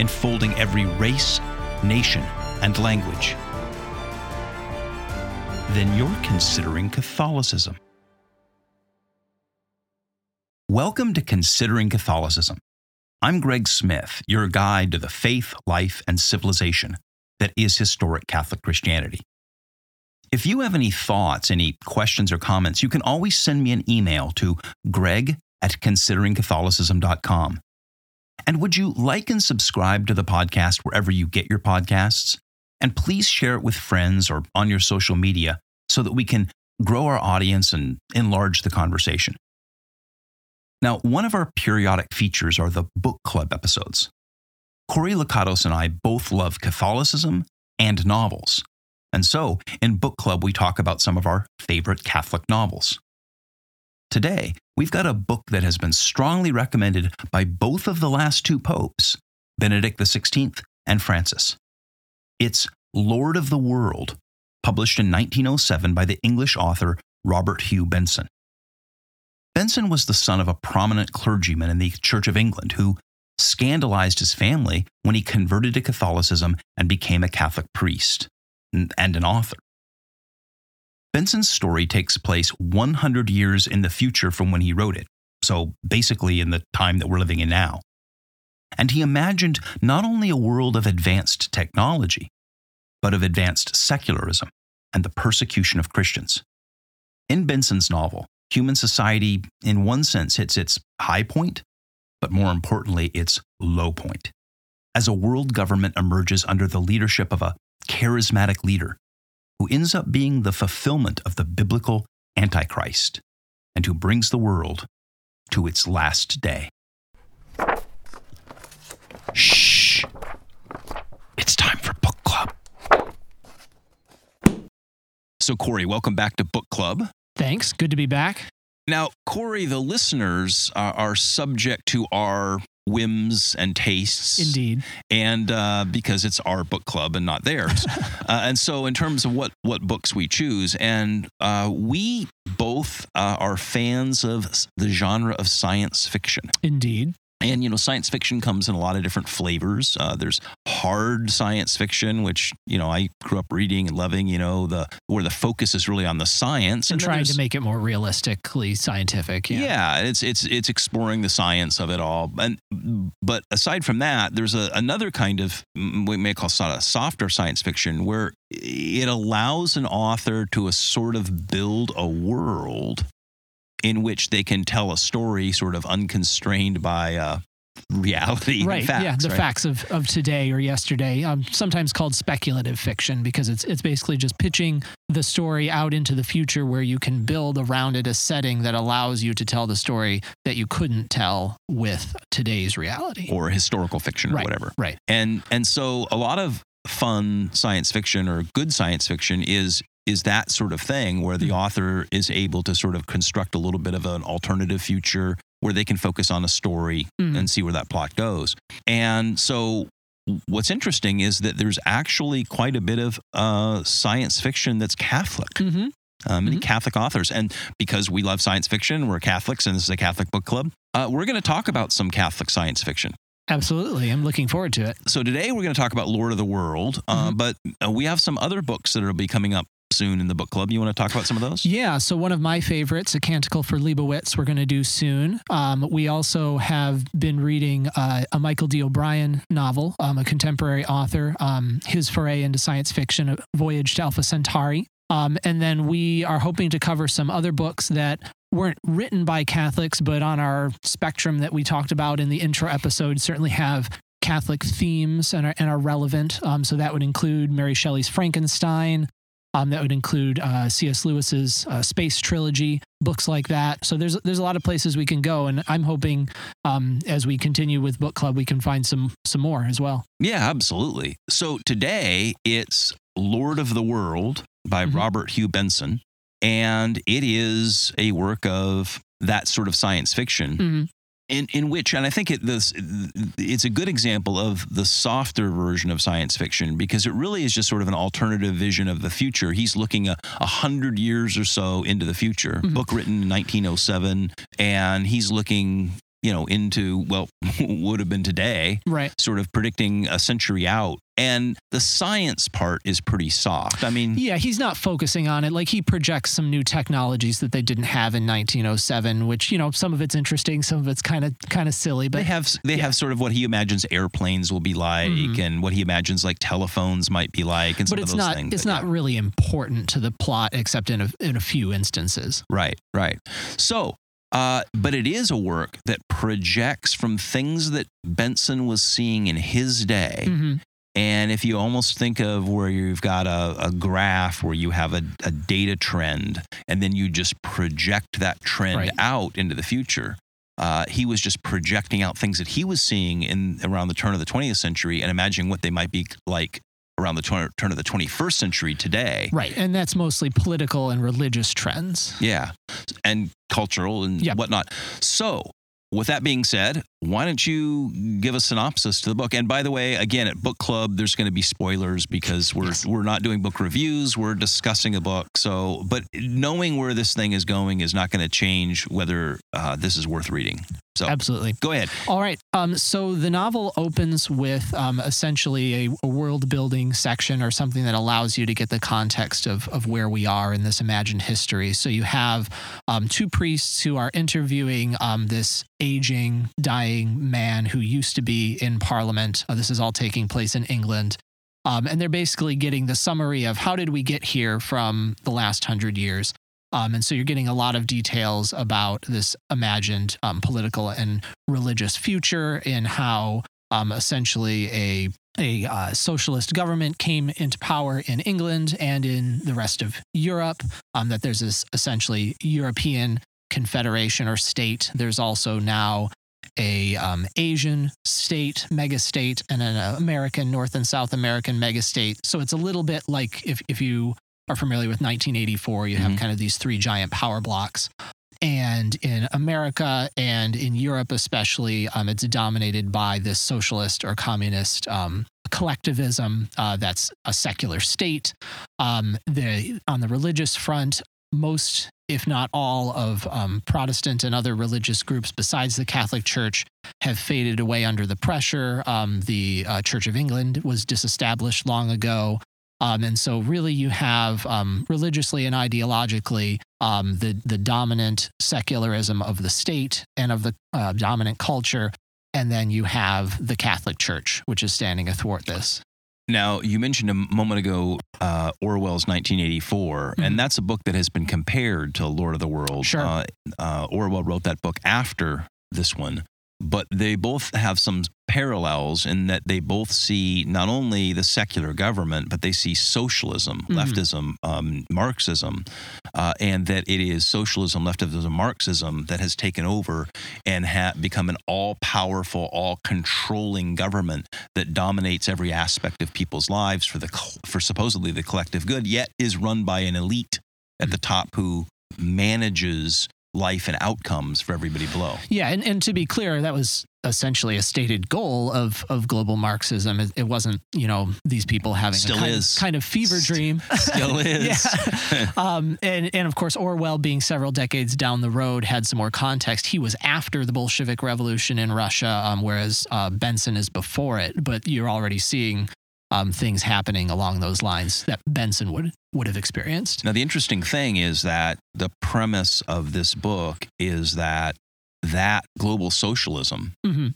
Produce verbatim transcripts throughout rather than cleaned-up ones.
enfolding every race, nation, and language, then you're considering Catholicism. Welcome to Considering Catholicism. I'm Greg Smith, your guide to the faith, life, and civilization that is historic Catholic Christianity. If you have any thoughts, any questions or comments, you can always send me an email to greg at considering catholicism dot com. And would you like and subscribe to the podcast wherever you get your podcasts? And please share it with friends or on your social media so that we can grow our audience and enlarge the conversation. Now, one of our periodic features are the book club episodes. Corey Lakatos and I both love Catholicism and novels. And so, in Book Club, we talk about some of our favorite Catholic novels. Today, we've got a book that has been strongly recommended by both of the last two popes, Benedict the sixteenth and Francis. It's Lord of the World, published in nineteen oh seven by the English author Robert Hugh Benson. Benson was the son of a prominent clergyman in the Church of England who scandalized his family when he converted to Catholicism and became a Catholic priest and an author. Benson's story takes place one hundred years in the future from when he wrote it, so basically in the time that we're living in now. And he imagined not only a world of advanced technology, but of advanced secularism and the persecution of Christians. In Benson's novel, human society, in one sense, hits its high point, but more importantly, its low point, as a world government emerges under the leadership of a charismatic leader who ends up being the fulfillment of the biblical Antichrist and who brings the world to its last day. Shh! It's time for Book Club. So, Corey, welcome back to Book Club. Thanks. Good to be back. Now, Corey, the listeners are, are subject to our whims and tastes. Indeed. And uh, because it's our book club and not theirs. uh, and so in terms of what, what books we choose, and uh, we both uh, are fans of the genre of science fiction. Indeed. And, you know, science fiction comes in a lot of different flavors. Uh, there's hard science fiction, which, you know, I grew up reading and loving, you know, the where the focus is really on the science. And, and trying to make it more realistically scientific. Yeah. yeah, it's it's it's exploring the science of it all. And But aside from that, there's a, another kind of, we may call it a softer science fiction, where it allows an author to a sort of build a world in which they can tell a story sort of unconstrained by uh, reality right. and facts. Yeah, the right? facts of, of today or yesterday, um, sometimes called speculative fiction, because it's it's basically just pitching the story out into the future where you can build around it a setting that allows you to tell the story that you couldn't tell with today's reality. Or historical fiction or right. whatever. Right. And and so a lot of fun science fiction or good science fiction is is that sort of thing where the author is able to sort of construct a little bit of an alternative future where they can focus on a story mm. and see where that plot goes. And so what's interesting is that there's actually quite a bit of uh, science fiction that's Catholic. Mm-hmm. Uh, many mm-hmm. Catholic authors. And because we love science fiction, we're Catholics, and this is a Catholic book club, uh, we're going to talk about some Catholic science fiction. Absolutely. I'm looking forward to it. So today we're going to talk about Lord of the World, uh, mm-hmm. but uh, we have some other books that will be coming up soon in the book club. You want to talk about some of those? Yeah. So one of my favorites, A Canticle for Leibowitz, we're going to do soon. Um, we also have been reading uh, a Michael D O'Brien novel, um, a contemporary author, um, his foray into science fiction, A Voyage to Alpha Centauri. Um, and then we are hoping to cover some other books that weren't written by Catholics, but on our spectrum that we talked about in the intro episode certainly have Catholic themes and are, and are relevant. Um, so that would include Mary Shelley's Frankenstein, Um, that would include uh, C S Lewis's uh, Space Trilogy, books like that. So there's there's a lot of places we can go, and I'm hoping um, as we continue with book club, we can find some some more as well. Yeah, absolutely. So today it's Lord of the World by mm-hmm. Robert Hugh Benson, and it is a work of that sort of science fiction. Mm-hmm. In in which, and I think it, this, it's a good example of the softer version of science fiction, because it really is just sort of an alternative vision of the future. He's looking a, a hundred years or so into the future, mm-hmm. book written in nineteen oh seven, and he's looking, you know, into, well, would have been today, right? Sort of predicting a century out. And the science part is pretty soft. I mean, yeah, he's not focusing on it. Like, he projects some new technologies that they didn't have in nineteen oh seven, which, you know, some of it's interesting, some of it's kind of kind of silly. But they have they yeah. have sort of what he imagines airplanes will be like, mm-hmm. and what he imagines like telephones might be like, and some but of those not, things. But it's not it's not really important to the plot, except in a, in a few instances. Right, right. So. Uh, but it is a work that projects from things that Benson was seeing in his day. Mm-hmm. And if you almost think of where you've got a, a graph where you have a, a data trend, and then you just project that trend right. out into the future, uh, he was just projecting out things that he was seeing in around the turn of the twentieth century and imagining what they might be like around the turn of the twenty-first century today. Right. And that's mostly political and religious trends. Yeah. And cultural and yep. whatnot. So with that being said, why don't you give a synopsis to the book? And by the way, again, at book club, there's going to be spoilers, because we're, yes. we're not doing book reviews. We're discussing a book. So, but knowing where this thing is going is not going to change whether uh, this is worth reading. So absolutely. Go ahead. All right. Um, so the novel opens with um, essentially a, a world building section, or something that allows you to get the context of, of where we are in this imagined history. So you have um, two priests who are interviewing um, this aging, dying man who used to be in Parliament. Uh, this is all taking place in England. Um, and they're basically getting the summary of how did we get here from the last hundred years. Um, and so you're getting a lot of details about this imagined um, political and religious future, and how um, essentially a a uh, socialist government came into power in England and in the rest of Europe, um, that there's this essentially European confederation or state. There's also now a um, Asian state, megastate, and an American, North and South American megastate. So it's a little bit like if, if you... are familiar with nineteen eighty-four, you have mm-hmm. kind of these three giant power blocks. And in America and in Europe especially, um, it's dominated by this socialist or communist um, collectivism uh, that's a secular state. Um, the, on the religious front, most, if not all, of um, Protestant and other religious groups besides the Catholic Church have faded away under the pressure. Um, the uh, Church of England was disestablished long ago. Um, and so really you have um, religiously and ideologically um, the, the dominant secularism of the state and of the uh, dominant culture. And then you have the Catholic Church, which is standing athwart this. Now, you mentioned a moment ago uh, Orwell's nineteen eighty-four, mm-hmm. and that's a book that has been compared to Lord of the World. Sure. Uh, uh, Orwell wrote that book after this one. But they both have some parallels in that they both see not only the secular government, but they see socialism, mm-hmm. leftism, um, Marxism, uh, and that it is socialism, leftism, Marxism that has taken over and ha- become an all-powerful, all-controlling government that dominates every aspect of people's lives for the cl- for supposedly the collective good, yet is run by an elite at mm-hmm. the top who manages life and outcomes for everybody below. Yeah, and, and to be clear, that was essentially a stated goal of of global Marxism. It, it wasn't, you know, these people having still a kind, is. kind of fever dream. Still is. yeah. um, and, and of course, Orwell, being several decades down the road, had some more context. He was after the Bolshevik Revolution in Russia, um, whereas uh, Benson is before it, but you're already seeing Um, things happening along those lines that Benson would would have experienced. Now, the interesting thing is that the premise of this book is that that global socialism, mm-hmm.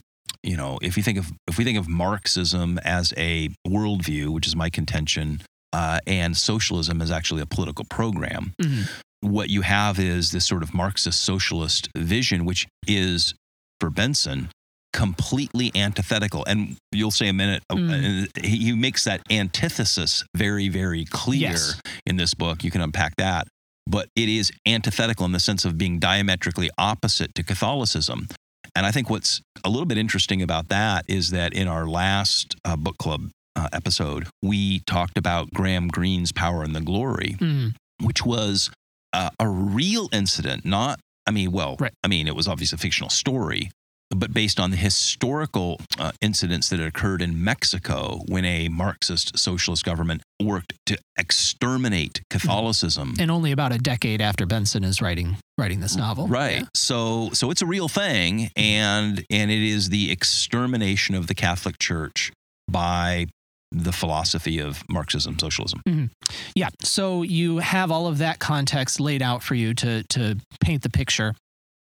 you know, if you think of if we think of Marxism as a worldview, which is my contention, uh, and socialism is actually a political program, mm-hmm. what you have is this sort of Marxist socialist vision, which is for Benson completely antithetical. And you'll say a minute, mm. uh, he, he makes that antithesis very, very clear yes. in this book. You can unpack that. But it is antithetical in the sense of being diametrically opposite to Catholicism. And I think what's a little bit interesting about that is that in our last uh, book club uh, episode, we talked about Graham Greene's Power and the Glory, mm. which was uh, a real incident, not, I mean, well, right. I mean, it was obviously a fictional story, but based on the historical uh, incidents that occurred in Mexico when a Marxist socialist government worked to exterminate Catholicism. And only about a decade after Benson is writing writing this novel. Right. Yeah. So so it's a real thing, and and it is the extermination of the Catholic Church by the philosophy of Marxism, socialism. Mm-hmm. Yeah. So you have all of that context laid out for you to to paint the picture.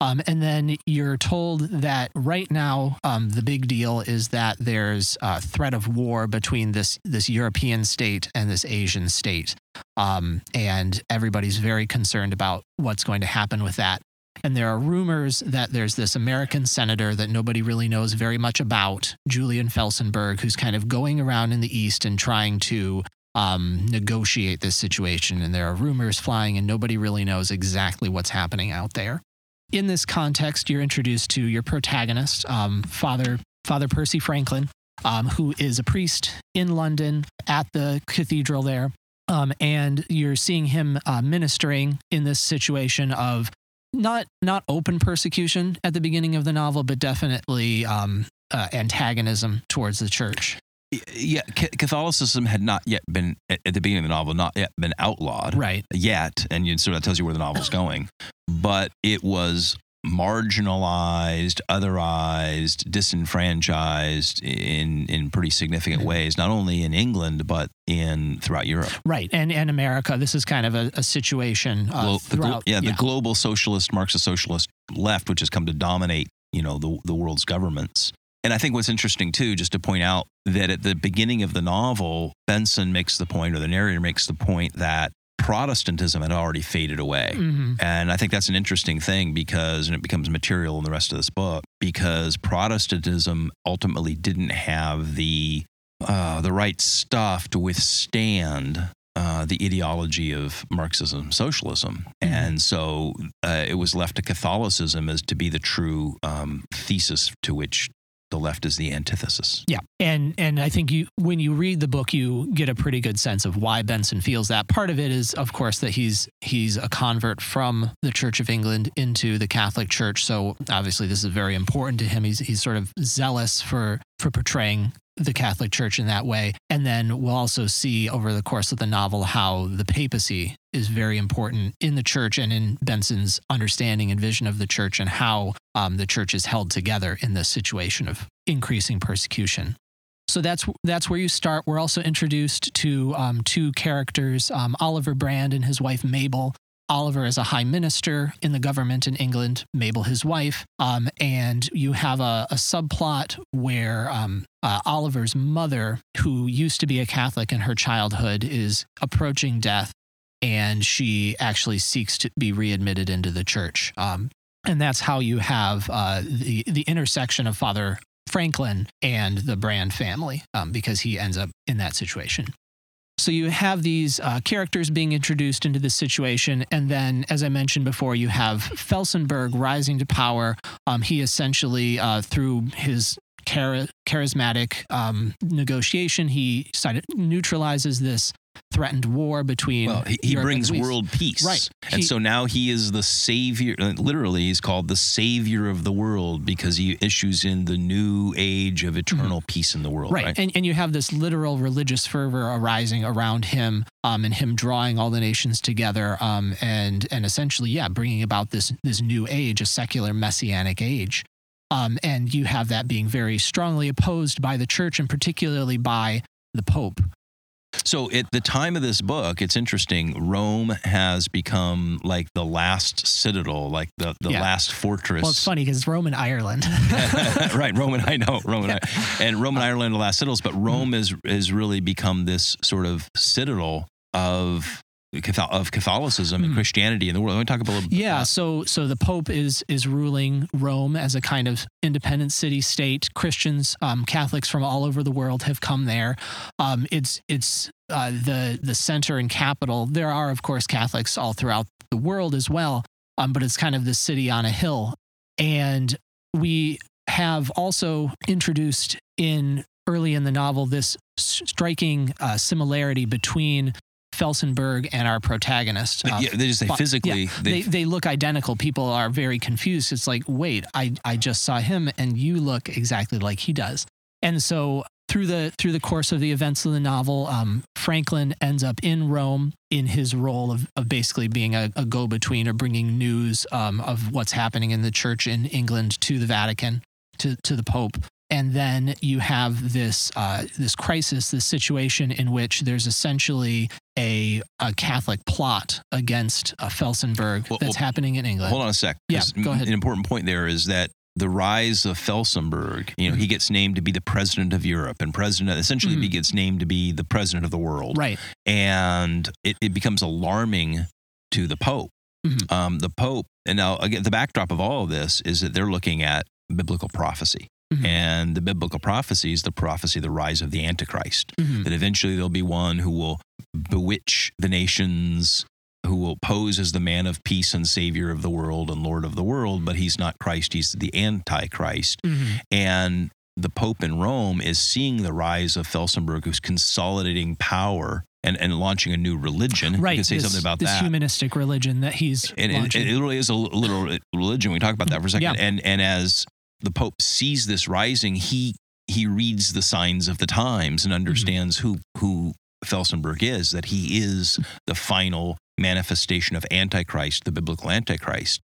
Um, and then you're told that right now um, the big deal is that there's a threat of war between this this European state and this Asian state. Um, and everybody's very concerned about what's going to happen with that. And there are rumors that there's this American senator that nobody really knows very much about, Julian Felsenburgh, who's kind of going around in the East and trying to um, negotiate this situation. And there are rumors flying, and nobody really knows exactly what's happening out there. In this context, you're introduced to your protagonist, um, Father Father Percy Franklin, um, who is a priest in London at the cathedral there, um, and you're seeing him uh, ministering in this situation of not not open persecution at the beginning of the novel, but definitely um, uh, antagonism towards the church. Yeah, Catholicism had not yet been, at the beginning of the novel, not yet been outlawed. Right. Yet, and you, so that tells you where the novel's going. But it was marginalized, otherized, disenfranchised in, in pretty significant ways, not only in England, but in throughout Europe. Right, and, and America. This is kind of a, a situation uh, Glo- throughout. The glo- yeah, yeah, the global socialist, Marxist socialist left, which has come to dominate, you know, the the world's governments. And I think what's interesting, too, just to point out that at the beginning of the novel, Benson makes the point, or the narrator makes the point, that Protestantism had already faded away. Mm-hmm. And I think that's an interesting thing because, and it becomes material in the rest of this book, because Protestantism ultimately didn't have the uh, the right stuff to withstand uh, the ideology of Marxism, socialism. Mm-hmm. And so uh, it was left to Catholicism as to be the true um, thesis to which the left is the antithesis. Yeah. And and I think you when you read the book, you get a pretty good sense of why Benson feels that. Part of it is, of course, that he's he's a convert from the Church of England into the Catholic Church. So obviously this is very important to him. He's he's sort of zealous for, for portraying the Catholic Church in that way. And then we'll also see over the course of the novel how the papacy is very important in the church and in Benson's understanding and vision of the church and how um, the church is held together in this situation of increasing persecution. So that's that's where you start. We're also introduced to um, two characters, um, Oliver Brand and his wife Mabel. Oliver is a high minister in the government in England, Mabel his wife, um, and you have a, a subplot where um, uh, Oliver's mother, who used to be a Catholic in her childhood, is approaching death, and she actually seeks to be readmitted into the church. Um, and that's how you have uh, the, the intersection of Father Franklin and the Brand family, um, because he ends up in that situation. So you have these uh, characters being introduced into this situation, and then, as I mentioned before, you have Felsenburgh rising to power. Um, he essentially, uh, through his char- charismatic um, negotiation, he neutralizes this threatened war between. Well, he, he brings world peace, right? And he, so now he is the savior. Literally, he's called the savior of the world because he issues in the new age of eternal mm-hmm. peace in the world, right? right? And and you have this literal religious fervor arising around him, um, and him drawing all the nations together, um, and and essentially, yeah, bringing about this this new age, a secular messianic age. Um, and you have that being very strongly opposed by the church, and particularly by the Pope. So at the time of this book, it's interesting, Rome has become like the last citadel, like the, the yeah. last fortress. Well, it's funny because Rome and Ireland. Right, Rome and I know, Rome and, yeah. I, and Rome and Ireland are the last citadels, but Rome has mm-hmm. is, is really become this sort of citadel of of Catholicism and Christianity in the world. Let me talk about a little bit. Yeah, so so the Pope is is ruling Rome as a kind of independent city-state. Christians, um, Catholics from all over the world have come there. Um, it's it's uh, the the center and capital. There are, of course, Catholics all throughout the world as well, um, but it's kind of the city on a hill. And we have also introduced in early in the novel this striking uh, similarity between Felsenburgh and our protagonist. But, yeah, they just say but, physically. Yeah, they they look identical. People are very confused. It's like, wait, I, I just saw him and you look exactly like he does. And so through the through the course of the events of the novel, um, Franklin ends up in Rome in his role of, of basically being a, a go-between or bringing news um, of what's happening in the church in England to the Vatican, to, to the Pope. And then you have this uh, this crisis, this situation in which there's essentially a, a Catholic plot against uh, Felsenburgh well, that's well, happening in England. Hold on a sec. Yeah, go ahead. An important point there is that the rise of Felsenburgh, you know, mm-hmm. he gets named to be the president of Europe and president, essentially mm-hmm. he gets named to be the president of the world. Right. And it, it becomes alarming to the Pope. Mm-hmm. Um, the Pope, and now again, the backdrop of all of this is that they're looking at biblical prophecy. Mm-hmm. And the biblical prophecy is the prophecy of the rise of the Antichrist, mm-hmm. that eventually there'll be one who will bewitch the nations, who will pose as the man of peace and savior of the world and Lord of the world, but he's not Christ, he's the Antichrist. Mm-hmm. And the Pope in Rome is seeing the rise of Felsenburgh, who's consolidating power and, and launching a new religion. Right. You can say this, something about this that. This humanistic religion that he's and, launching. And it really is a literal religion. We talk about that for a second. Yeah. And, and as the Pope sees this rising, he he reads the signs of the times and understands mm-hmm. who who Felsenburgh is, that he is the final manifestation of Antichrist, the biblical Antichrist.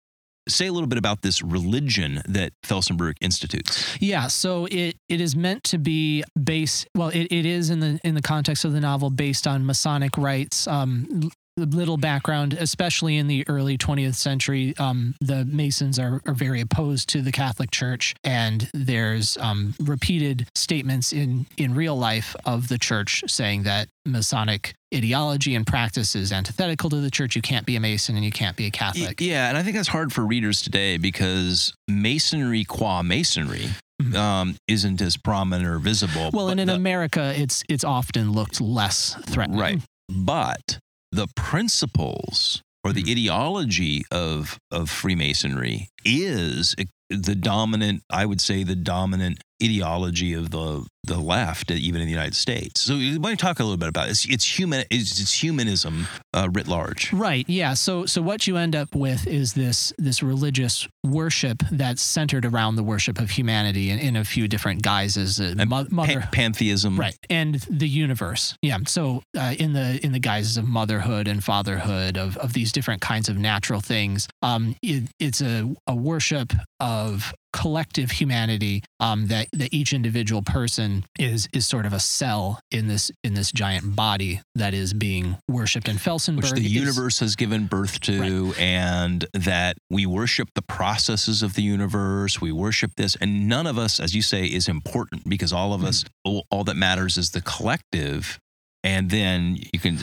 Say a little bit about this religion that Felsenburgh institutes. Yeah, so it, it is meant to be based, well, it, it is in the in the context of the novel based on Masonic rites. Um, little background, especially in the early twentieth century, um, the Masons are, are very opposed to the Catholic Church, and there's um, repeated statements in, in real life of the Church saying that Masonic ideology and practice is antithetical to the Church. You can't be a Mason and you can't be a Catholic. Yeah, and I think that's hard for readers today because Masonry qua Masonry mm-hmm. um, isn't as prominent or visible. Well, and in the, America, it's it's often looked less threatening. Right, but the principles or the ideology of, of Freemasonry is the dominant, I would say, the dominant ideology of the the left, even in the United States. So why don't you talk a little bit about it? It's, it's, human, it's, it's humanism uh, writ large. Right, yeah. So so what you end up with is this this religious worship that's centered around the worship of humanity in, in a few different guises. Uh, mo- mother, pan- pantheism. Right, and the universe. Yeah, so uh, in the in the guises of motherhood and fatherhood, of, of these different kinds of natural things, um, it, it's a, a worship of collective humanity, um, that, that each individual person is is sort of a cell in this in this giant body that is being worshipped in Felsenburgh. Which the is, universe has given birth to, right. And that we worship the processes of the universe, we worship this, and none of us, as you say, is important because all of mm-hmm. us, all, all that matters is the collective. And then you can,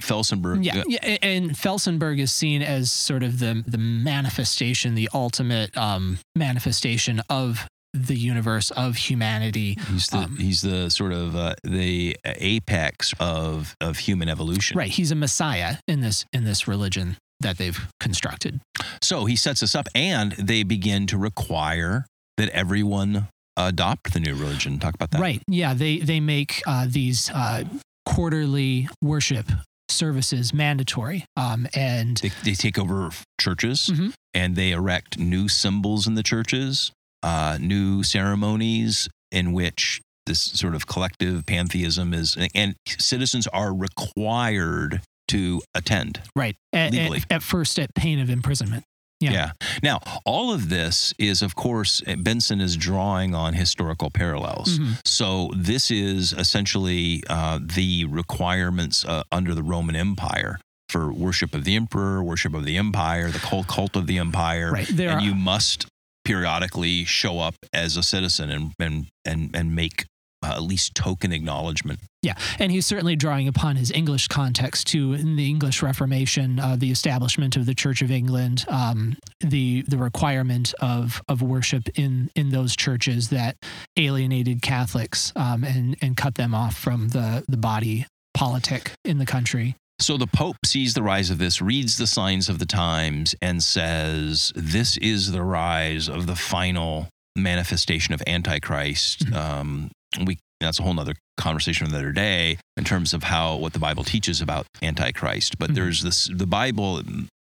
Felsenburgh. Yeah, yeah, and Felsenburgh is seen as sort of the the manifestation, the ultimate um, manifestation of the universe, of humanity. He's the, um, he's the sort of uh, the apex of, of human evolution. Right, he's a messiah in this in this religion that they've constructed. So he sets us up, and they begin to require that everyone adopt the new religion. Talk about that. Right, yeah, they, they make uh, these... Uh, quarterly worship services mandatory, um, and they, they take over churches mm-hmm. and they erect new symbols in the churches, uh, new ceremonies in which this sort of collective pantheism is, and, and citizens are required to attend. Right. At, legally. At, at first, at pain of imprisonment. Yeah. yeah. Now, all of this is, of course, Benson is drawing on historical parallels. Mm-hmm. So this is essentially uh, the requirements uh, under the Roman Empire for worship of the emperor, worship of the empire, the whole cult of the empire. Right. There and are... you must periodically show up as a citizen and and and, and make uh, at least token acknowledgement. Yeah, and he's certainly drawing upon his English context too. In the English Reformation, uh, the establishment of the Church of England, um, the the requirement of of worship in in those churches that alienated Catholics um, and and cut them off from the the body politic in the country. So the Pope sees the rise of this, reads the signs of the times, and says, "This is the rise of the final manifestation of Antichrist." Mm-hmm. Um, we. That's a whole nother conversation another day in terms of how what the Bible teaches about Antichrist. But mm-hmm. there's this, the Bible,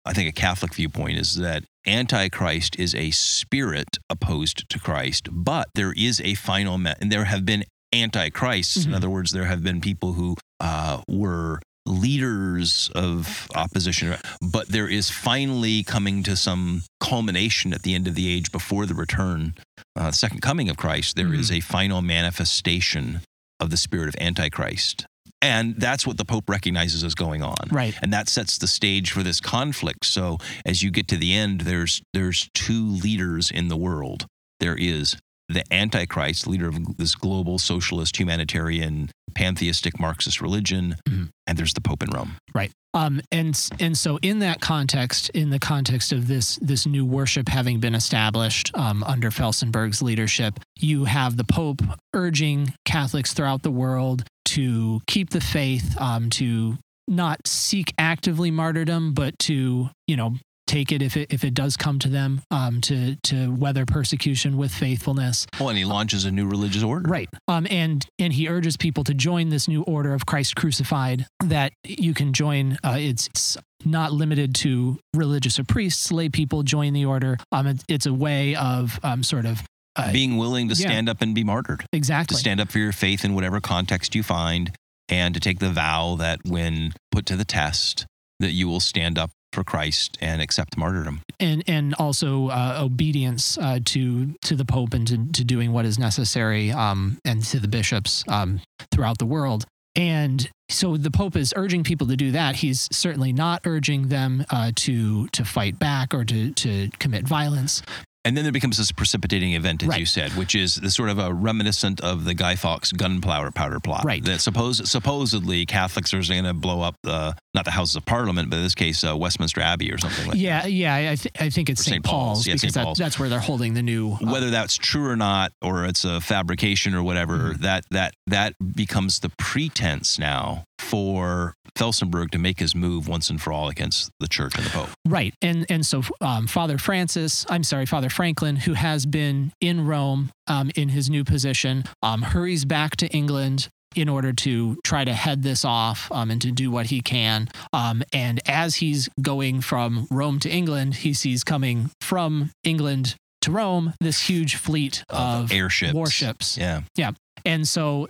I think a Catholic viewpoint is that Antichrist is a spirit opposed to Christ, but there is a final, ma- and there have been Antichrists. Mm-hmm. In other words, there have been people who uh, were leaders of opposition, but there is finally coming to some culmination at the end of the age before the return, uh, second coming of Christ. There mm-hmm. is a final manifestation of the spirit of Antichrist. And that's what the Pope recognizes as going on. Right. And that sets the stage for this conflict. So as you get to the end, there's there's two leaders in the world. There is the Antichrist, leader of this global socialist, humanitarian, pantheistic Marxist religion, mm-hmm. and there's the Pope in Rome. Right. Um, and and so in that context, in the context of this this new worship having been established um, under Felsenburgh's leadership, you have the Pope urging Catholics throughout the world to keep the faith, um, to not seek actively martyrdom, but to, you know, take it if it if it does come to them, um, to to weather persecution with faithfulness. Well, and he launches a new religious order. Right. Um, and, and he urges people to join this new order of Christ crucified that you can join. Uh, it's, it's not limited to religious or priests. Lay people join the order. Um, it, it's a way of um, sort of uh, being willing to stand yeah. up and be martyred. Exactly. To stand up for your faith in whatever context you find, and to take the vow that when put to the test, that you will stand up for Christ and accept martyrdom, and and also uh, obedience uh, to to the Pope and to, to doing what is necessary, um, and to the bishops um, throughout the world. And so the Pope is urging people to do that. He's certainly not urging them uh, to to fight back or to to commit violence. And then there becomes this precipitating event, as right. you said, which is the sort of a reminiscent of the Guy Fawkes gunpowder powder plot. Right. That suppose, supposedly Catholics are going to blow up the, not the Houses of Parliament, but in this case, uh, Westminster Abbey or something like yeah, that. Yeah, yeah. I, th- I think it's Saint Paul's, Paul's yeah, because Paul's. That, that's where they're holding the new. Uh, Whether that's true or not, or it's a fabrication or whatever, mm-hmm. that that that becomes the pretense now for Felsenburgh to make his move once and for all against the Church and the Pope. Right. And and so um, Father Francis, I'm sorry, Father Franklin, who has been in Rome um, in his new position, um, hurries back to England in order to try to head this off um, and to do what he can. Um, and as he's going from Rome to England, he sees coming from England to Rome this huge fleet of airships, warships. Yeah. Yeah. And so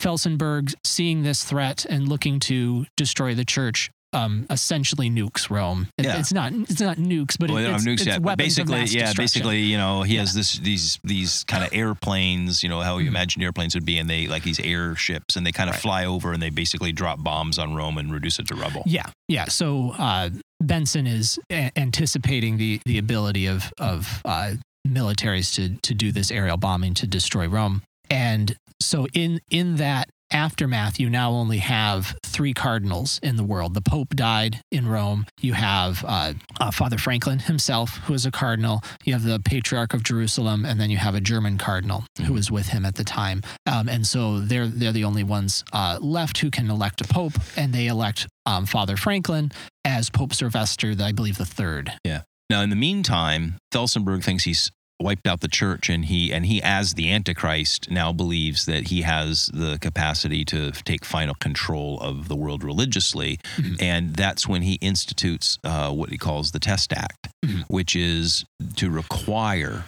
Felsenburgh, seeing this threat and looking to destroy the church, um, essentially nukes Rome. It, yeah. It's not it's not nukes, but well, it, it's, nukes it's yet, weapons but basically, of mass yeah, basically, you know, he yeah. has this these these kind of airplanes, you know, how you mm-hmm. imagine airplanes would be, and they like these airships, and they kind of right. fly over and they basically drop bombs on Rome and reduce it to rubble. Yeah, yeah. So uh, Benson is a- anticipating the the ability of of uh, militaries to to do this aerial bombing to destroy Rome. And so in in that aftermath, you now only have three cardinals in the world. The Pope died in Rome. You have uh, uh, Father Franklin himself, who is a cardinal. You have the Patriarch of Jerusalem, and then you have a German cardinal who was with him at the time. Um, and so they're they're the only ones uh, left who can elect a pope, and they elect um, Father Franklin as Pope Sylvester, I believe, the third. Yeah. Now, in the meantime, Felsenburgh thinks he's wiped out the church, and he and he as the Antichrist now believes that he has the capacity to take final control of the world religiously, mm-hmm. and that's when he institutes uh, what he calls the Test Act, mm-hmm. which is to require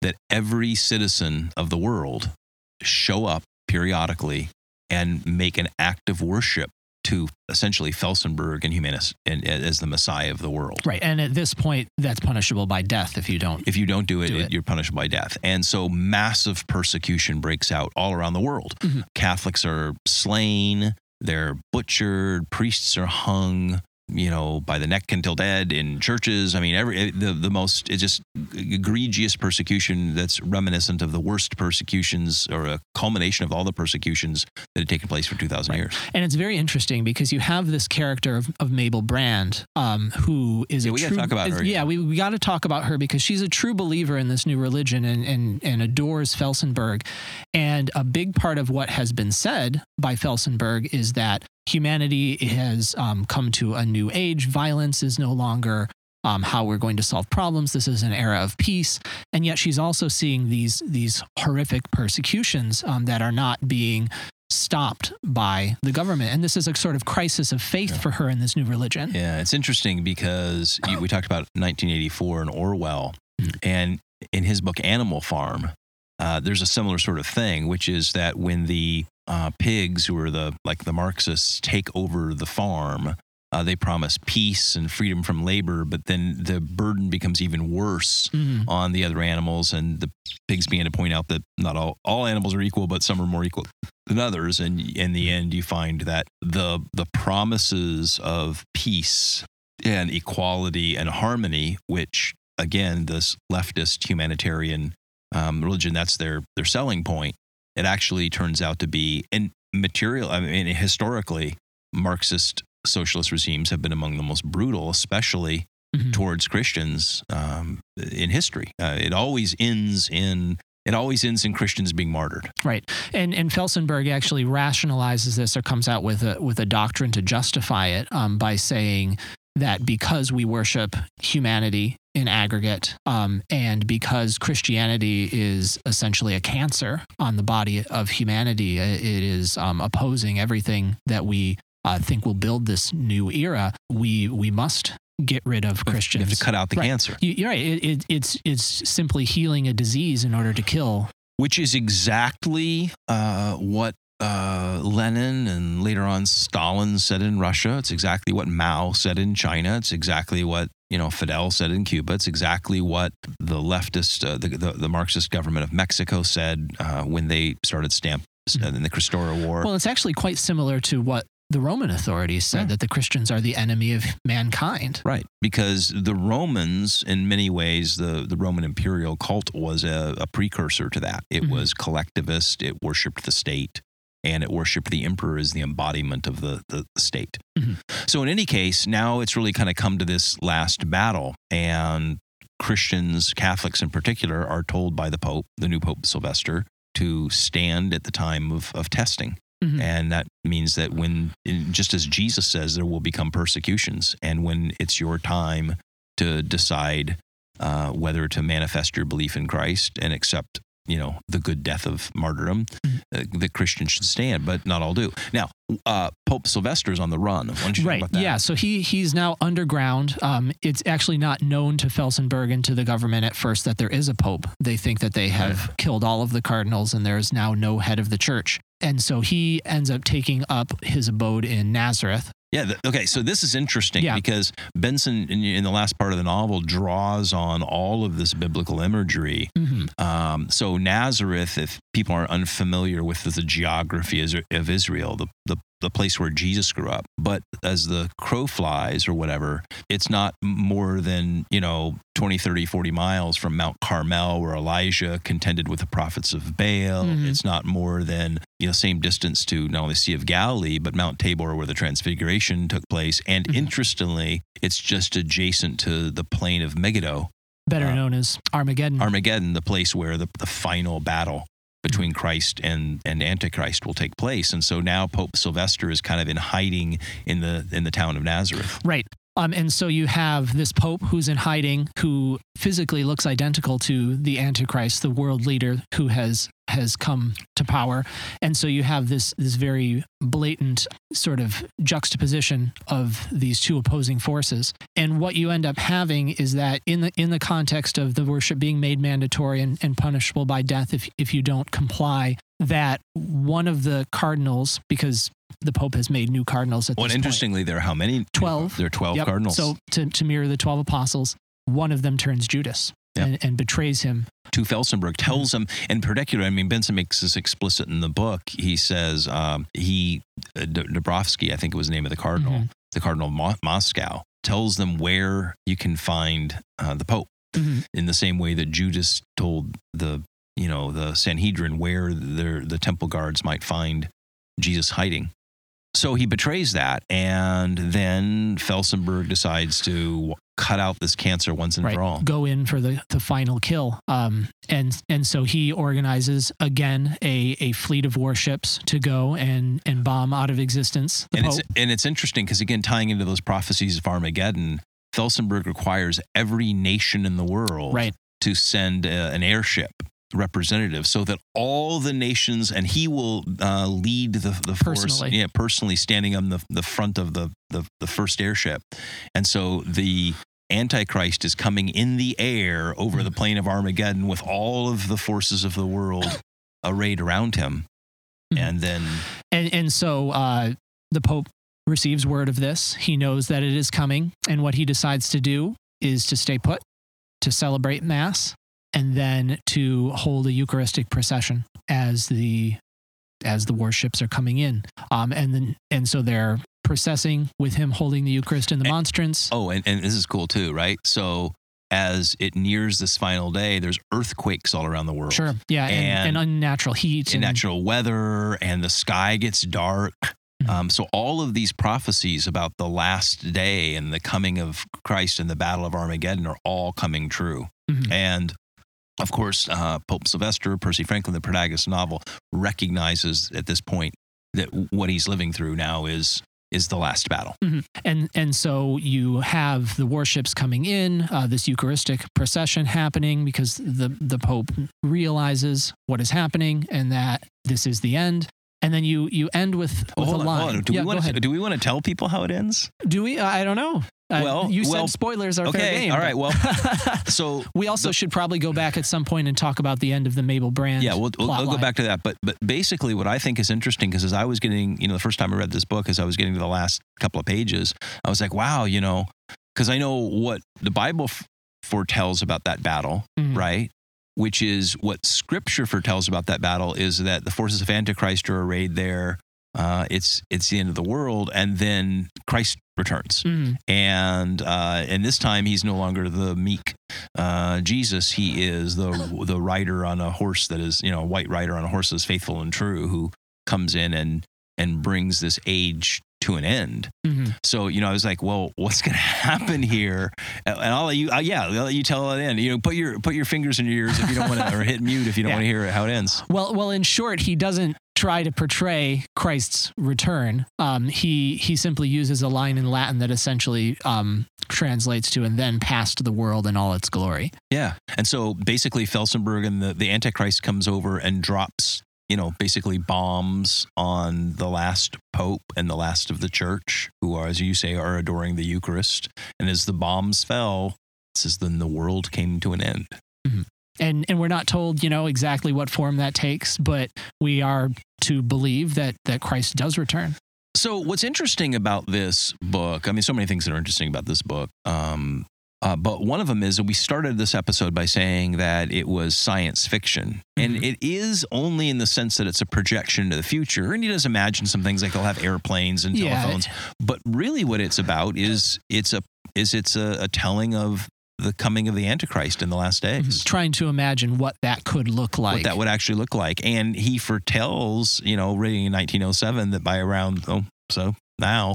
that every citizen of the world show up periodically and make an act of worship to essentially Felsenburgh and Humanist and, as the Messiah of the world. Right. And at this point, that's punishable by death if you don't. If you don't do it, do it. it you're punished by death. And so massive persecution breaks out all around the world. Mm-hmm. Catholics are slain, they're butchered, priests are hung, you know, by the neck until dead in churches. I mean, every the, the most it's just egregious persecution that's reminiscent of the worst persecutions, or a culmination of all the persecutions that had taken place for two thousand right. years. And it's very interesting because you have this character of, of Mabel Brand, um, who is yeah, a we true, gotta talk about is, her. Yeah, we, we got to talk about her because she's a true believer in this new religion and and and adores Felsenburgh. And a big part of what has been said by Felsenburgh is that humanity has um, come to a new age. Violence is no longer um, how we're going to solve problems. This is an era of peace. And yet she's also seeing these these horrific persecutions um, that are not being stopped by the government. And this is a sort of crisis of faith yeah. for her in this new religion. Yeah, it's interesting because you, we talked about nineteen eighty-four and Orwell. Mm-hmm. And in his book, Animal Farm, uh, there's a similar sort of thing, which is that when the Uh, pigs, who are the like the Marxists, take over the farm. Uh, they promise peace and freedom from labor, but then the burden becomes even worse mm-hmm. on the other animals. And the pigs begin to point out that not all, all animals are equal, but some are more equal than others. And in the end, you find that the the promises of peace and equality and harmony, which again, this leftist humanitarian um, religion, that's their their selling point. It actually turns out to be, and material, I mean, historically, Marxist socialist regimes have been among the most brutal, especially mm-hmm. towards Christians um, in history. Uh, it always ends in it always ends in Christians being martyred. Right, and and Felsenburgh actually rationalizes this, or comes out with a with a doctrine to justify it um, by saying that because we worship humanity in aggregate, um, and because Christianity is essentially a cancer on the body of humanity, it is um, opposing everything that we uh, think will build this new era. We we must get rid of Christians. You have to cut out the right. cancer. You, you're right. It, it, it's it's simply healing a disease in order to kill, which is exactly uh, what. Uh, Lenin and later on Stalin said in Russia. It's exactly what Mao said in China. It's exactly what, you know, Fidel said in Cuba. It's exactly what the leftist, uh, the, the the Marxist government of Mexico said uh, when they started stamp uh, in the Cristero War. Well, it's actually quite similar to what the Roman authorities said, yeah. that the Christians are the enemy of mankind. Right, because the Romans, in many ways, the, the Roman imperial cult was a, a precursor to that. It mm-hmm. was collectivist. It worshipped the state. And it worshipped the emperor as the embodiment of the, the state. Mm-hmm. So in any case, now it's really kind of come to this last battle. And Christians, Catholics in particular, are told by the Pope, the new Pope Sylvester, to stand at the time of, of testing. Mm-hmm. And that means that when, just as Jesus says, there will become persecutions. And when it's your time to decide uh, whether to manifest your belief in Christ and accept, you know, the good death of martyrdom, uh, the Christian should stand, but not all do. Now, uh, Pope Sylvester is on the run. Why don't you right. talk about that? Yeah. So he he's now underground. Um, it's actually not known to Felsenburgh and to the government at first that there is a pope. They think that they have right. killed all of the cardinals and there is now no head of the church. And so he ends up taking up his abode in Nazareth. Yeah. The, okay. So this is interesting yeah. because Benson, in, in the last part of the novel, draws on all of this biblical imagery. Mm-hmm. Um, so Nazareth, if people are unfamiliar with the geography of Israel, the, the the place where Jesus grew up, but as the crow flies or whatever, it's not more than, you know, twenty, thirty, forty miles from Mount Carmel where Elijah contended with the prophets of Baal. Mm-hmm. It's not more than, you know, same distance to not only the Sea of Galilee, but Mount Tabor where the transfiguration took place. And mm-hmm. interestingly, it's just adjacent to the plain of Megiddo. Better uh, known as Armageddon. Armageddon, the place where the, the final battle between Christ and, and Antichrist will take place. And so now Pope Sylvester is kind of in hiding in the in the town of Nazareth. Right. Um, and so you have this pope who's in hiding, who physically looks identical to the Antichrist, the world leader who has has come to power. And so you have this this very blatant sort of juxtaposition of these two opposing forces. And what you end up having is that in the in the context of the worship being made mandatory and, and punishable by death if if you don't comply, that one of the cardinals, because the Pope has made new cardinals at well, this point. Well, interestingly, there are how many? Twelve. There are twelve yep. cardinals. So to, to mirror the twelve apostles, one of them turns Judas yep. and, and betrays him. To Felsenburgh tells him, in particular, I mean, Benson makes this explicit in the book. He says um, he Dabrowski, I think it was the name of the cardinal, mm-hmm. the Cardinal of Mo- Moscow, tells them where you can find uh, the Pope. Mm-hmm. In the same way that Judas told the, you know, the Sanhedrin where their, the temple guards might find Jesus hiding. So he betrays that, and then Felsenburgh decides to cut out this cancer once and right. for all. Go in for the, the final kill. Um, and and so he organizes, again, a, a fleet of warships to go and, and bomb out of existence the and Pope. It's, and it's interesting because, again, tying into those prophecies of Armageddon, Felsenburgh requires every nation in the world right. to send a, an airship representative so that all the nations, and he will uh, lead the, the force yeah, personally standing on the, the front of the, the, the first airship. And so the Antichrist is coming in the air over the plain of Armageddon with all of the forces of the world arrayed around him. And then... And, and so uh, the Pope receives word of this. He knows that it is coming. And what he decides to do is to stay put, to celebrate Mass, and then to hold a Eucharistic procession as the as the warships are coming in. Um, and then and so they're processing with him holding the Eucharist in the and, monstrance. Oh, and, and this is cool too, right? So as it nears this final day, there's earthquakes all around the world. Sure, yeah, and, and, and unnatural heat. And unnatural weather, and the sky gets dark. Mm-hmm. Um, so all of these prophecies about the last day and the coming of Christ and the Battle of Armageddon are all coming true. Mm-hmm. And of course, uh, Pope Sylvester, Percy Franklin, the protagonist novel, recognizes at this point that what he's living through now is is the last battle. Mm-hmm. And and so you have the warships coming in, uh, this Eucharistic procession happening because the, the Pope realizes what is happening and that this is the end. And then you you end with, with oh, hold a line. On, on. Do, yeah, we want to, do we want to tell people how it ends? Do we? Uh, I don't know. Uh, well, you said well, spoilers are okay, fair game. All right. Well, so we also the, should probably go back at some point and talk about the end of the Mabel Brand. Yeah, we'll, we'll, we'll go back to that. But but basically, what I think is interesting, because as I was getting, you know, the first time I read this book, as I was getting to the last couple of pages, I was like, wow, you know, because I know what the Bible f- foretells about that battle, mm-hmm. right? Which is what Scripture foretells about that battle is that the forces of Antichrist are arrayed there. Uh, it's it's the end of the world, and then Christ returns, mm. and uh, and this time he's no longer the meek uh, Jesus. He is the the rider on a horse that is, you know, a white rider on a horse that is faithful and true, who comes in and and brings this age to an end. Mm-hmm. So, you know, I was like, well, what's going to happen here? And I'll let you, uh, yeah, I'll let you tell it in, you know, put your, put your fingers in your ears if you don't want to, or hit mute if you don't yeah. want to hear how it ends. Well, well, in short, he doesn't try to portray Christ's return. Um, he, he simply uses a line in Latin that essentially um, translates to, and then past the world in all its glory. Yeah. And so basically Felsenburgh and the, the Antichrist comes over and drops, you know, basically bombs on the last Pope and the last of the church, who are, as you say, are adoring the Eucharist. And as the bombs fell, it says, then the world came to an end. Mm-hmm. And and we're not told, you know, exactly what form that takes, but we are to believe that that Christ does return. So what's interesting about this book, I mean, so many things that are interesting about this book, um, Uh, but one of them is that we started this episode by saying that it was science fiction. Mm-hmm. And it is only in the sense that it's a projection to the future. And he does imagine some things like they'll have airplanes and telephones. Yeah. But really what it's about is it's a is it's a, a telling of the coming of the Antichrist in the last days. Mm-hmm. Trying to imagine what that could look like. What that would actually look like. And he foretells, you know, reading in nineteen oh seven that by around, oh, so now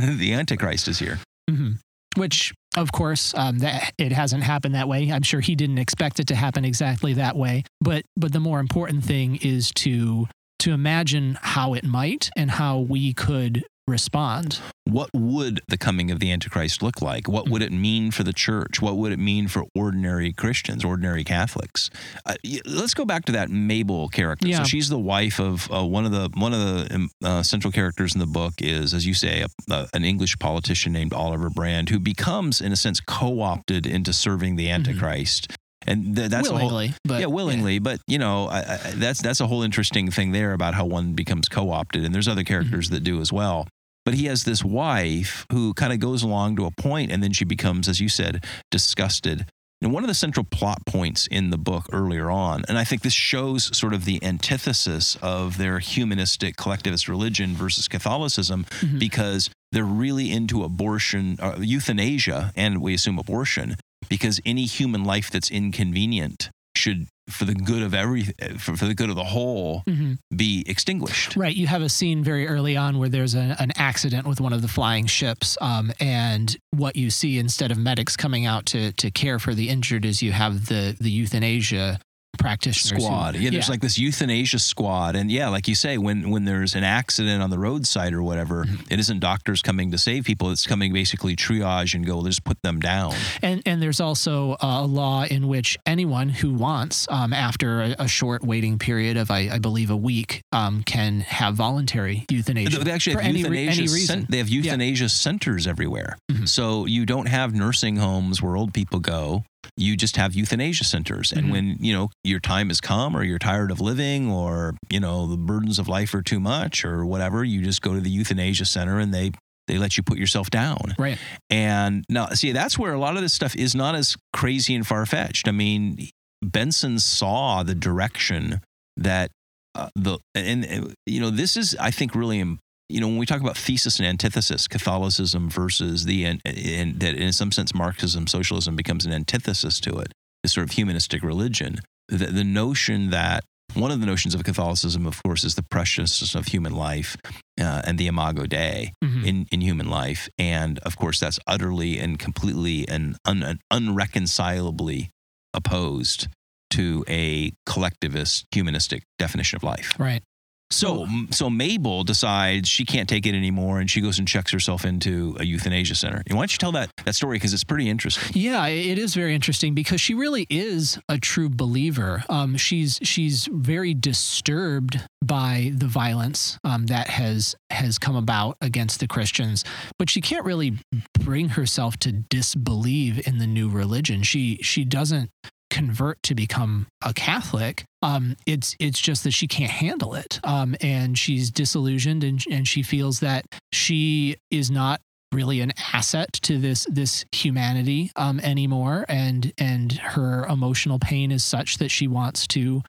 the Antichrist is here. Mm-hmm. Which, of course, um, that it hasn't happened that way. I'm sure he didn't expect it to happen exactly that way. But but the more important thing is to to imagine how it might and how we could respond. What would the coming of the Antichrist look like? What mm-hmm. would it mean for the church? What would it mean for ordinary Christians, ordinary Catholics? Uh, let's go back to that Mabel character. Yeah. So she's the wife of uh, one of the one of the uh, central characters in the book is, as you say, a, a, an English politician named Oliver Brand, who becomes, in a sense, co-opted into serving the Antichrist. Mm-hmm. And th- that's willingly, a whole, but, yeah, willingly. Yeah. But you know, I, I, that's that's a whole interesting thing there about how one becomes co-opted, and there's other characters mm-hmm. that do as well. But he has this wife who kind of goes along to a point, and then she becomes, as you said, disgusted And one of the central plot points in the book earlier on, and I think this shows sort of the antithesis of their humanistic collectivist religion versus Catholicism, mm-hmm. because they're really into abortion, uh, euthanasia, and we assume abortion, because any human life that's inconvenient should, for the good of every, for, for the good of the whole, mm-hmm. be extinguished. Right. You have a scene very early on where there's a, an accident with one of the flying ships, um, and what you see instead of medics coming out to to care for the injured is you have the the euthanasia practitioners squad. Who, yeah, there's yeah. like this euthanasia squad, and yeah, like you say, when when there's an accident on the roadside or whatever, mm-hmm. it isn't doctors coming to save people; it's coming basically triage and go, let's put them down. And and there's also a law in which anyone who wants, um, after a, a short waiting period of, I, I believe, a week, um, can have voluntary euthanasia. They actually have euthanasia. Any, cent- they have euthanasia yeah. centers everywhere, mm-hmm. so you don't have nursing homes where old people go. You just have euthanasia centers. And mm-hmm. when, you know, your time has come or you're tired of living or, you know, the burdens of life are too much or whatever, you just go to the euthanasia center and they, they let you put yourself down. Right. And now, see, that's where a lot of this stuff is not as crazy and far-fetched. I mean, Benson saw the direction that uh, the, and, and, you know, this is, I think, really important. You know, when we talk about thesis and antithesis, Catholicism versus the, and, and that in some sense, Marxism, socialism becomes an antithesis to it, this sort of humanistic religion, the, the notion that one of the notions of Catholicism, of course, is the preciousness of human life uh, and the imago Dei mm-hmm. in, in human life. And of course, that's utterly and completely and un, unreconcilably opposed to a collectivist humanistic definition of life. Right. So, so Mabel decides she can't take it anymore, and she goes and checks herself into a euthanasia center. And why don't you tell that, that story, because it's pretty interesting. Yeah, it is very interesting because she really is a true believer. Um, she's she's very disturbed by the violence um, that has has come about against the Christians, but she can't really bring herself to disbelieve in the new religion. She she doesn't convert to become a Catholic. Um, it's it's just that she can't handle it, um, and she's disillusioned, and and she feels that she is not really an asset to this this humanity um, anymore, and and her emotional pain is such that she wants to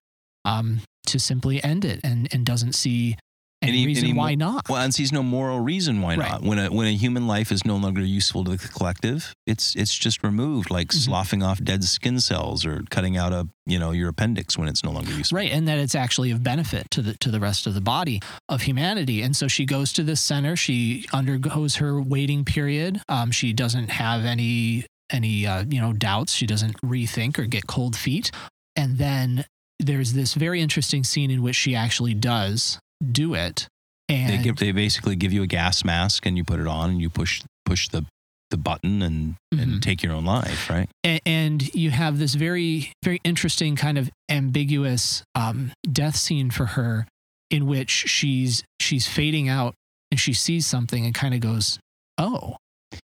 um, to simply end it, and and doesn't see any, any reason any, why not. Well, and sees no moral reason why right. not. When a when a human life is no longer useful to the collective, it's it's just removed, like mm-hmm. sloughing off dead skin cells or cutting out a you know your appendix when it's no longer useful. Right, and that it's actually of benefit to the to the rest of the body of humanity. And so she goes to this center. She undergoes her waiting period. Um, she doesn't have any any uh, you know doubts. She doesn't rethink or get cold feet. And then there's this very interesting scene in which she actually does. do it. And they give, they basically give you a gas mask and you put it on and you push, push the, the button and, mm-hmm. and take your own life. Right. And, and you have this very, very interesting kind of ambiguous, um, death scene for her in which she's, she's fading out and she sees something and kind of goes, oh,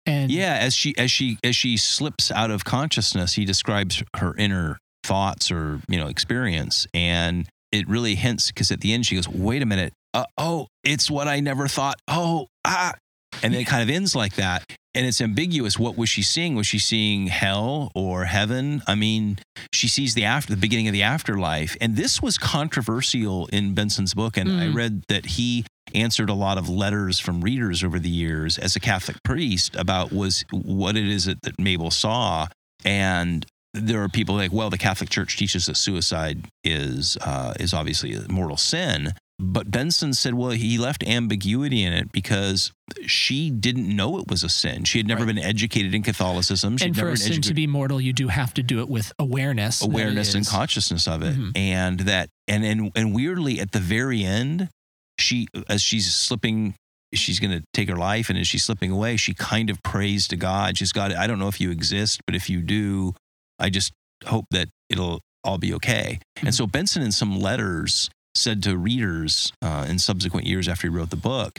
and yeah, as she, as she, as she slips out of consciousness, he describes her inner thoughts or, you know, experience. And it really hints because at the end she goes, wait a minute. Uh, oh, it's what I never thought. Oh, ah. And then it kind of ends like that. And it's ambiguous. What was she seeing? Was she seeing hell or heaven? I mean, she sees the after the beginning of the afterlife. And this was controversial in Benson's book. And mm. I read that he answered a lot of letters from readers over the years as a Catholic priest about was what it is that, that Mabel saw. And there are people like, well, the Catholic Church teaches that suicide is uh, is obviously a mortal sin. But Benson said, well, he left ambiguity in it because she didn't know it was a sin. She had never right. been educated in Catholicism. She'd and for never a been sin educated. To be mortal, you do have to do it with awareness. Awareness and consciousness of it. Mm-hmm. And that, and, and and weirdly, at the very end, she as she's slipping, she's going to take her life, and as she's slipping away, she kind of prays to God. She's got, I don't know if you exist, but if you do, I just hope that it'll all be okay. And so Benson in some letters said to readers uh, in subsequent years after he wrote the book,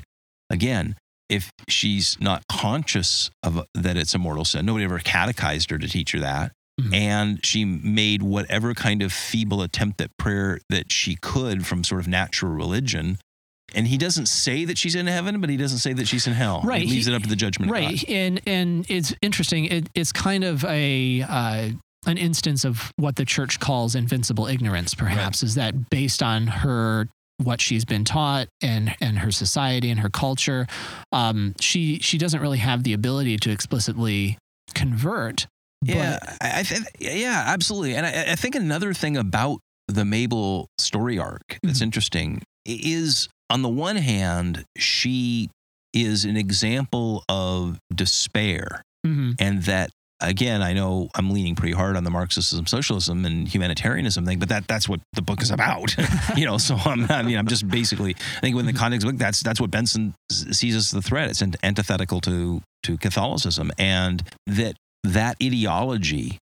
again, if she's not conscious of that it's a mortal sin, nobody ever catechized her to teach her that. Mm-hmm. And she made whatever kind of feeble attempt at prayer that she could from sort of natural religion. And he doesn't say that she's in heaven, but he doesn't say that she's in hell. Right. He leaves he, it up to the judgment right. of God. Right. And, and it's interesting. It, it's kind of a... Uh, an instance of what the church calls invincible ignorance, perhaps, right. is that based on her, what she's been taught and, and her society and her culture, um, she, she doesn't really have the ability to explicitly convert. Yeah, but I th- yeah, absolutely. And I, I think another thing about the Mabel story arc that's mm-hmm. interesting is, on the one hand, she is an example of despair mm-hmm. and that, again, I know I'm leaning pretty hard on the Marxism, socialism, and humanitarianism thing, but that that's what the book is about, you know. So I'm, I mean, I'm just basically, I think, in the context of the book, that's that's what Benson sees as the threat. It's antithetical to to Catholicism, and that that ideology,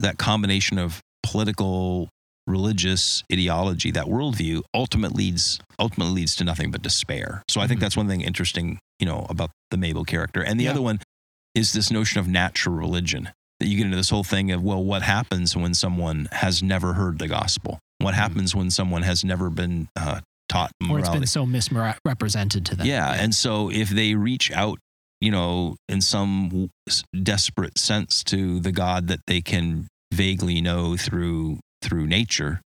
that combination of political, religious ideology, that worldview, ultimately leads ultimately leads to nothing but despair. So I think mm-hmm. that's one thing interesting, you know, about the Mabel character, and the yeah. other one is this notion of natural religion, that you get into this whole thing of, well, what happens when someone has never heard the gospel? What happens when someone has never been uh, taught morality? Or it's been so misrepresented to them. Yeah, yeah, and so if they reach out, you know, in some desperate sense to the God that they can vaguely know through through nature,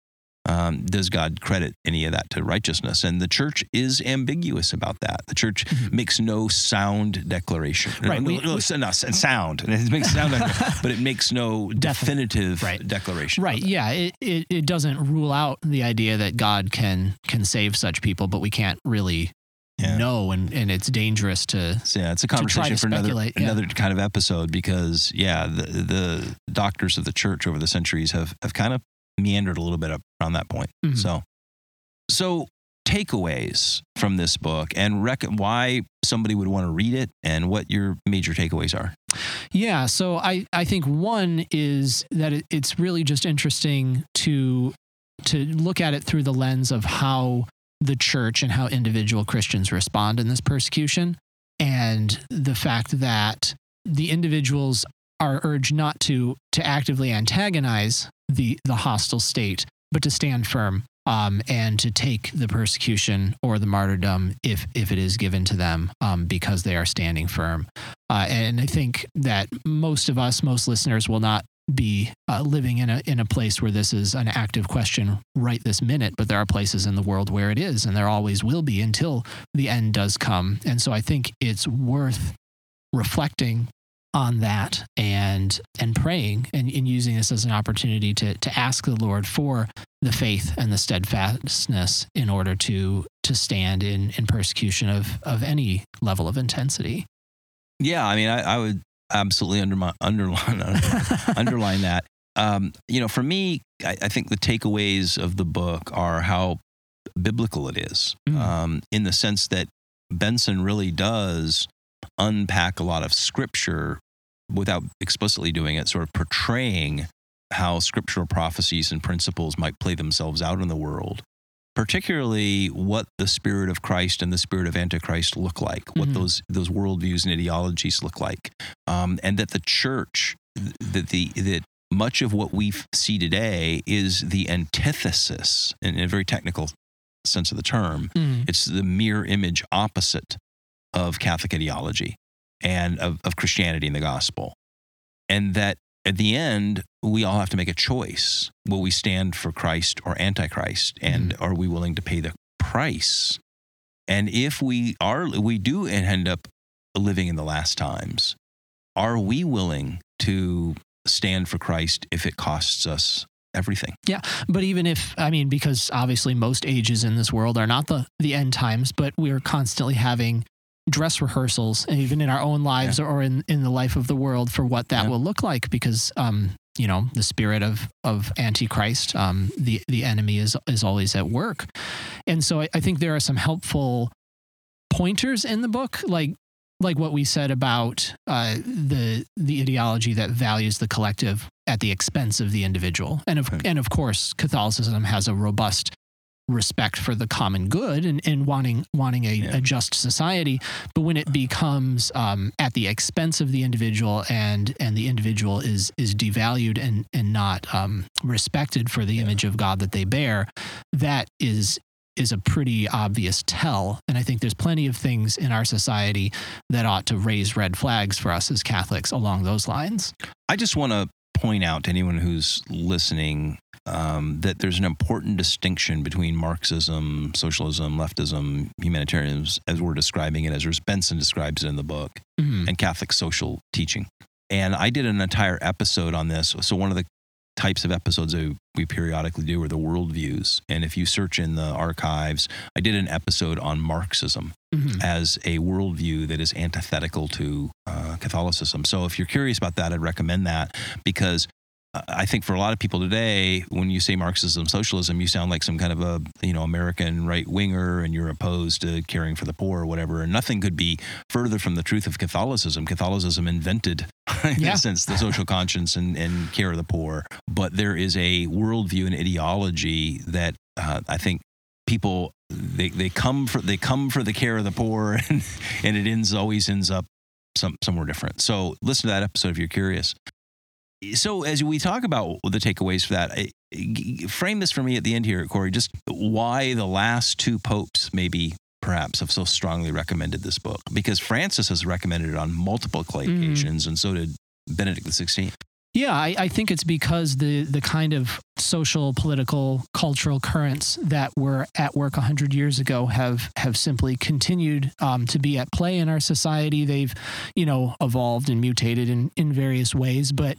Um, does God credit any of that to righteousness? And the church is ambiguous about that. The church mm-hmm. makes no sound declaration. Right. No, we, no, we, no sound. It makes sound, but it makes no definitive right. declaration. Right. Yeah. It, it it doesn't rule out the idea that God can can save such people, but we can't really yeah. know, and, and it's dangerous to. So, yeah, it's a conversation to to for another yeah. another kind of episode, because yeah, the the doctors of the church over the centuries have have kind of meandered a little bit up around that point. Mm-hmm. So, so takeaways from this book, and rec- why somebody would want to read it, and what your major takeaways are. Yeah. So I, I think one is that it, it's really just interesting to, to look at it through the lens of how the church and how individual Christians respond in this persecution, and the fact that the individuals are urged not to, to actively antagonize the, the hostile state, but to stand firm um, and to take the persecution or the martyrdom if if it is given to them, um, because they are standing firm. Uh, and I think that most of us, most listeners, will not be uh, living in a in a place where this is an active question right this minute, but there are places in the world where it is, and there always will be until the end does come. And so I think it's worth reflecting on that and and praying and, and using this as an opportunity to to ask the Lord for the faith and the steadfastness in order to to stand in, in persecution of of any level of intensity. Yeah, I mean, I, I would absolutely undermine, underline underline that. Um, you know, for me, I, I think the takeaways of the book are how biblical it is, mm. um, in the sense that Benson really does unpack a lot of scripture without explicitly doing it, sort of portraying how scriptural prophecies and principles might play themselves out in the world, particularly what the spirit of Christ and the spirit of Antichrist look like, mm-hmm. what those those worldviews and ideologies look like, um, and that the church, that the that much of what we see today is the antithesis, in a very technical sense of the term, mm-hmm. it's the mirror image opposite of Catholic ideology and of, of Christianity and the gospel. And that at the end, we all have to make a choice. Will we stand for Christ or Antichrist? And mm-hmm. are we willing to pay the price? And if we are, we do end up living in the last times, are we willing to stand for Christ if it costs us everything? Yeah. But even if, I mean, because obviously most ages in this world are not the, the end times, but we're constantly having dress rehearsals, and even in our own lives yeah. or in, in the life of the world, for what that yeah. will look like, because, um, you know, the spirit of, of Antichrist, um, the, the enemy is, is always at work. And so I, I think there are some helpful pointers in the book, like, like what we said about, uh, the, the ideology that values the collective at the expense of the individual. And of, okay. and of course, Catholicism has a robust respect for the common good and, and wanting wanting a, yeah. a just society, but when it becomes um, at the expense of the individual, and and the individual is is devalued and and not um, respected for the yeah. image of God that they bear, that is is a pretty obvious tell. And I think there's plenty of things in our society that ought to raise red flags for us as Catholics along those lines. I just want to point out to anyone who's listening um, that there's an important distinction between Marxism, socialism, leftism, humanitarianism, as we're describing it, as Benson describes it in the book, mm-hmm. and Catholic social teaching. And I did an entire episode on this. So one of the types of episodes that we periodically do are the worldviews. And if you search in the archives, I did an episode on Marxism mm-hmm. as a worldview that is antithetical to uh, Catholicism. So if you're curious about that, I'd recommend that, because I think for a lot of people today, when you say Marxism, socialism, you sound like some kind of a, you know, American right winger, and you're opposed to caring for the poor or whatever. And nothing could be further from the truth of Catholicism. Catholicism invented, in yeah. a sense, the social conscience and, and care of the poor. But there is a worldview and ideology that uh, I think people they they come for they come for the care of the poor, and, and it ends always ends up some somewhere different. So listen to that episode if you're curious. So as we talk about the takeaways for that, I, frame this for me at the end here, Corey, just why the last two popes maybe perhaps have so strongly recommended this book, because Francis has recommended it on multiple occasions, mm. and so did Benedict the sixteenth. Yeah, I, I think it's because the the kind of social, political, cultural currents that were at work one hundred years ago have have simply continued um, to be at play in our society. They've, you know, evolved and mutated in, in various ways, but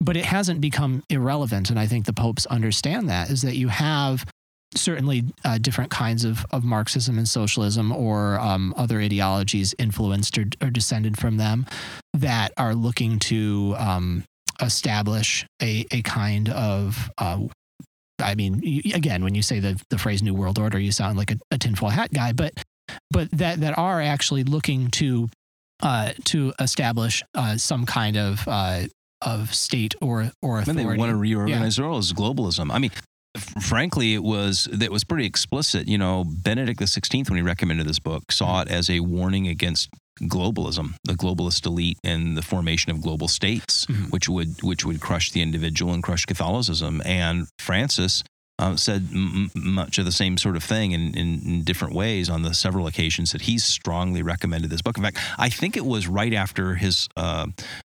but it hasn't become irrelevant. And I think the popes understand that, is that you have certainly uh, different kinds of, of Marxism and socialism, or um, other ideologies influenced or, or descended from them, that are looking to... Um, establish a, a kind of, uh, I mean, again, when you say the, the phrase New World Order, you sound like a, a tinfoil hat guy, but but that, that are actually looking to uh, to establish uh, some kind of uh, of state or, or authority. And they want to reorganize yeah. the world as globalism. I mean, frankly, it was that was pretty explicit. You know, Benedict the sixteenth, when he recommended this book, saw it as a warning against globalism, the globalist elite, and the formation of global states, mm-hmm. which would which would crush the individual and crush Catholicism. And Francis uh, said m- much of the same sort of thing in, in, in different ways on the several occasions that he's strongly recommended this book. In fact, I think it was right after his uh,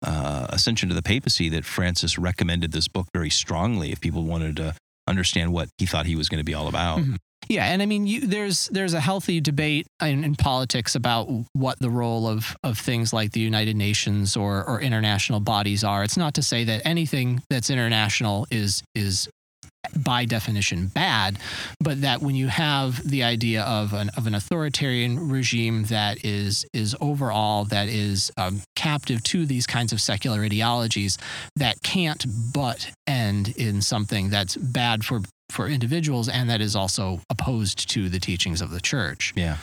uh, ascension to the papacy that Francis recommended this book very strongly if people wanted to understand what he thought he was going to be all about. Mm-hmm. Yeah, and I mean, you, there's there's a healthy debate in, in politics about what the role of, of things like the United Nations or or international bodies are. It's not to say that anything that's international is is by definition bad, but that when you have the idea of an of an authoritarian regime that is is overall, that is um, captive to these kinds of secular ideologies, that can't but end in something that's bad for. for individuals, and that is also opposed to the teachings of the church. Yeah.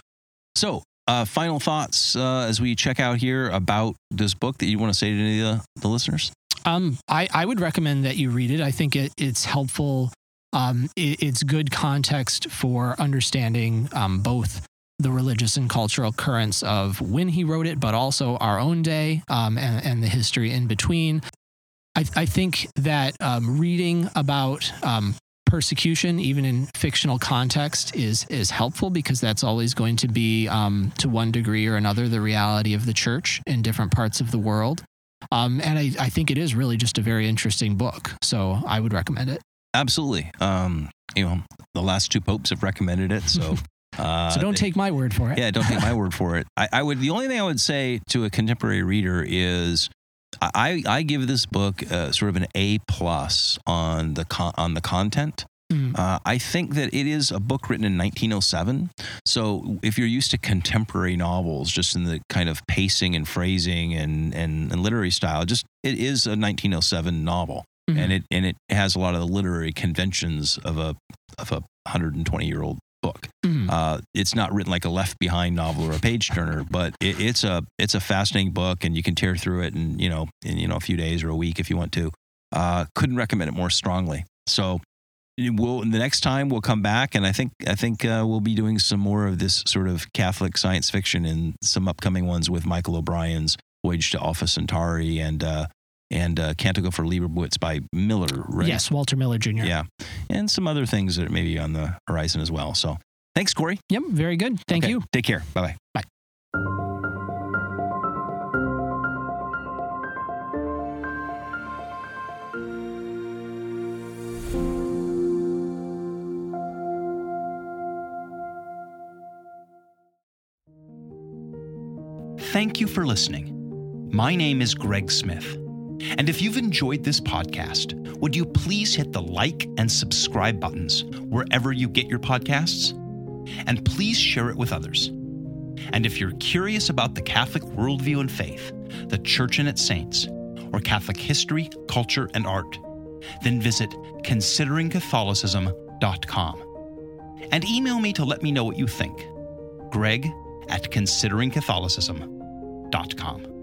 So uh, final thoughts uh, as we check out here about this book that you want to say to any of the, the listeners? Um, I, I would recommend that you read it. I think it, it's helpful. Um, it, it's good context for understanding um, both the religious and cultural currents of when he wrote it, but also our own day um, and, and the history in between. I, I think that um, reading about um, persecution, even in fictional context, is is helpful, because that's always going to be, um, to one degree or another, the reality of the church in different parts of the world. Um, and I, I think it is really just a very interesting book. So I would recommend it. Absolutely. Um, you know, the last two popes have recommended it. So, uh, so don't take my word for it. Yeah, don't take my word for it. I, I would. The only thing I would say to a contemporary reader is, I, I give this book uh, sort of an A plus on the con- on the content. Mm. Uh, I think that it is a book written in nineteen oh seven. So if you're used to contemporary novels, just in the kind of pacing and phrasing and and, and literary style, just it is a nineteen oh seven novel, mm-hmm. and it and it has a lot of the literary conventions of a of a one hundred twenty year old book. Mm-hmm. Uh, it's not written like a Left Behind novel or a page turner, but it, it's a it's a fascinating book, and you can tear through it in you know in you know a few days or a week if you want to. Uh, couldn't recommend it more strongly. So we'll the next time we'll come back, and I think I think uh, we'll be doing some more of this sort of Catholic science fiction and some upcoming ones with Michael O'Brien's Voyage to Alpha Centauri and. Uh, And uh, Canticle for Leibowitz by Miller, right? Yes, Walter Miller Junior Yeah. And some other things that may be on the horizon as well. So thanks, Corey. Yep, very good. Thank okay. you. Take care. Bye-bye. Bye. Thank you for listening. My name is Greg Smith. And if you've enjoyed this podcast, would you please hit the like and subscribe buttons wherever you get your podcasts? And please share it with others. And if you're curious about the Catholic worldview and faith, the Church and its saints, or Catholic history, culture, and art, then visit considering catholicism dot com. And email me to let me know what you think. Greg at considering catholicism dot com.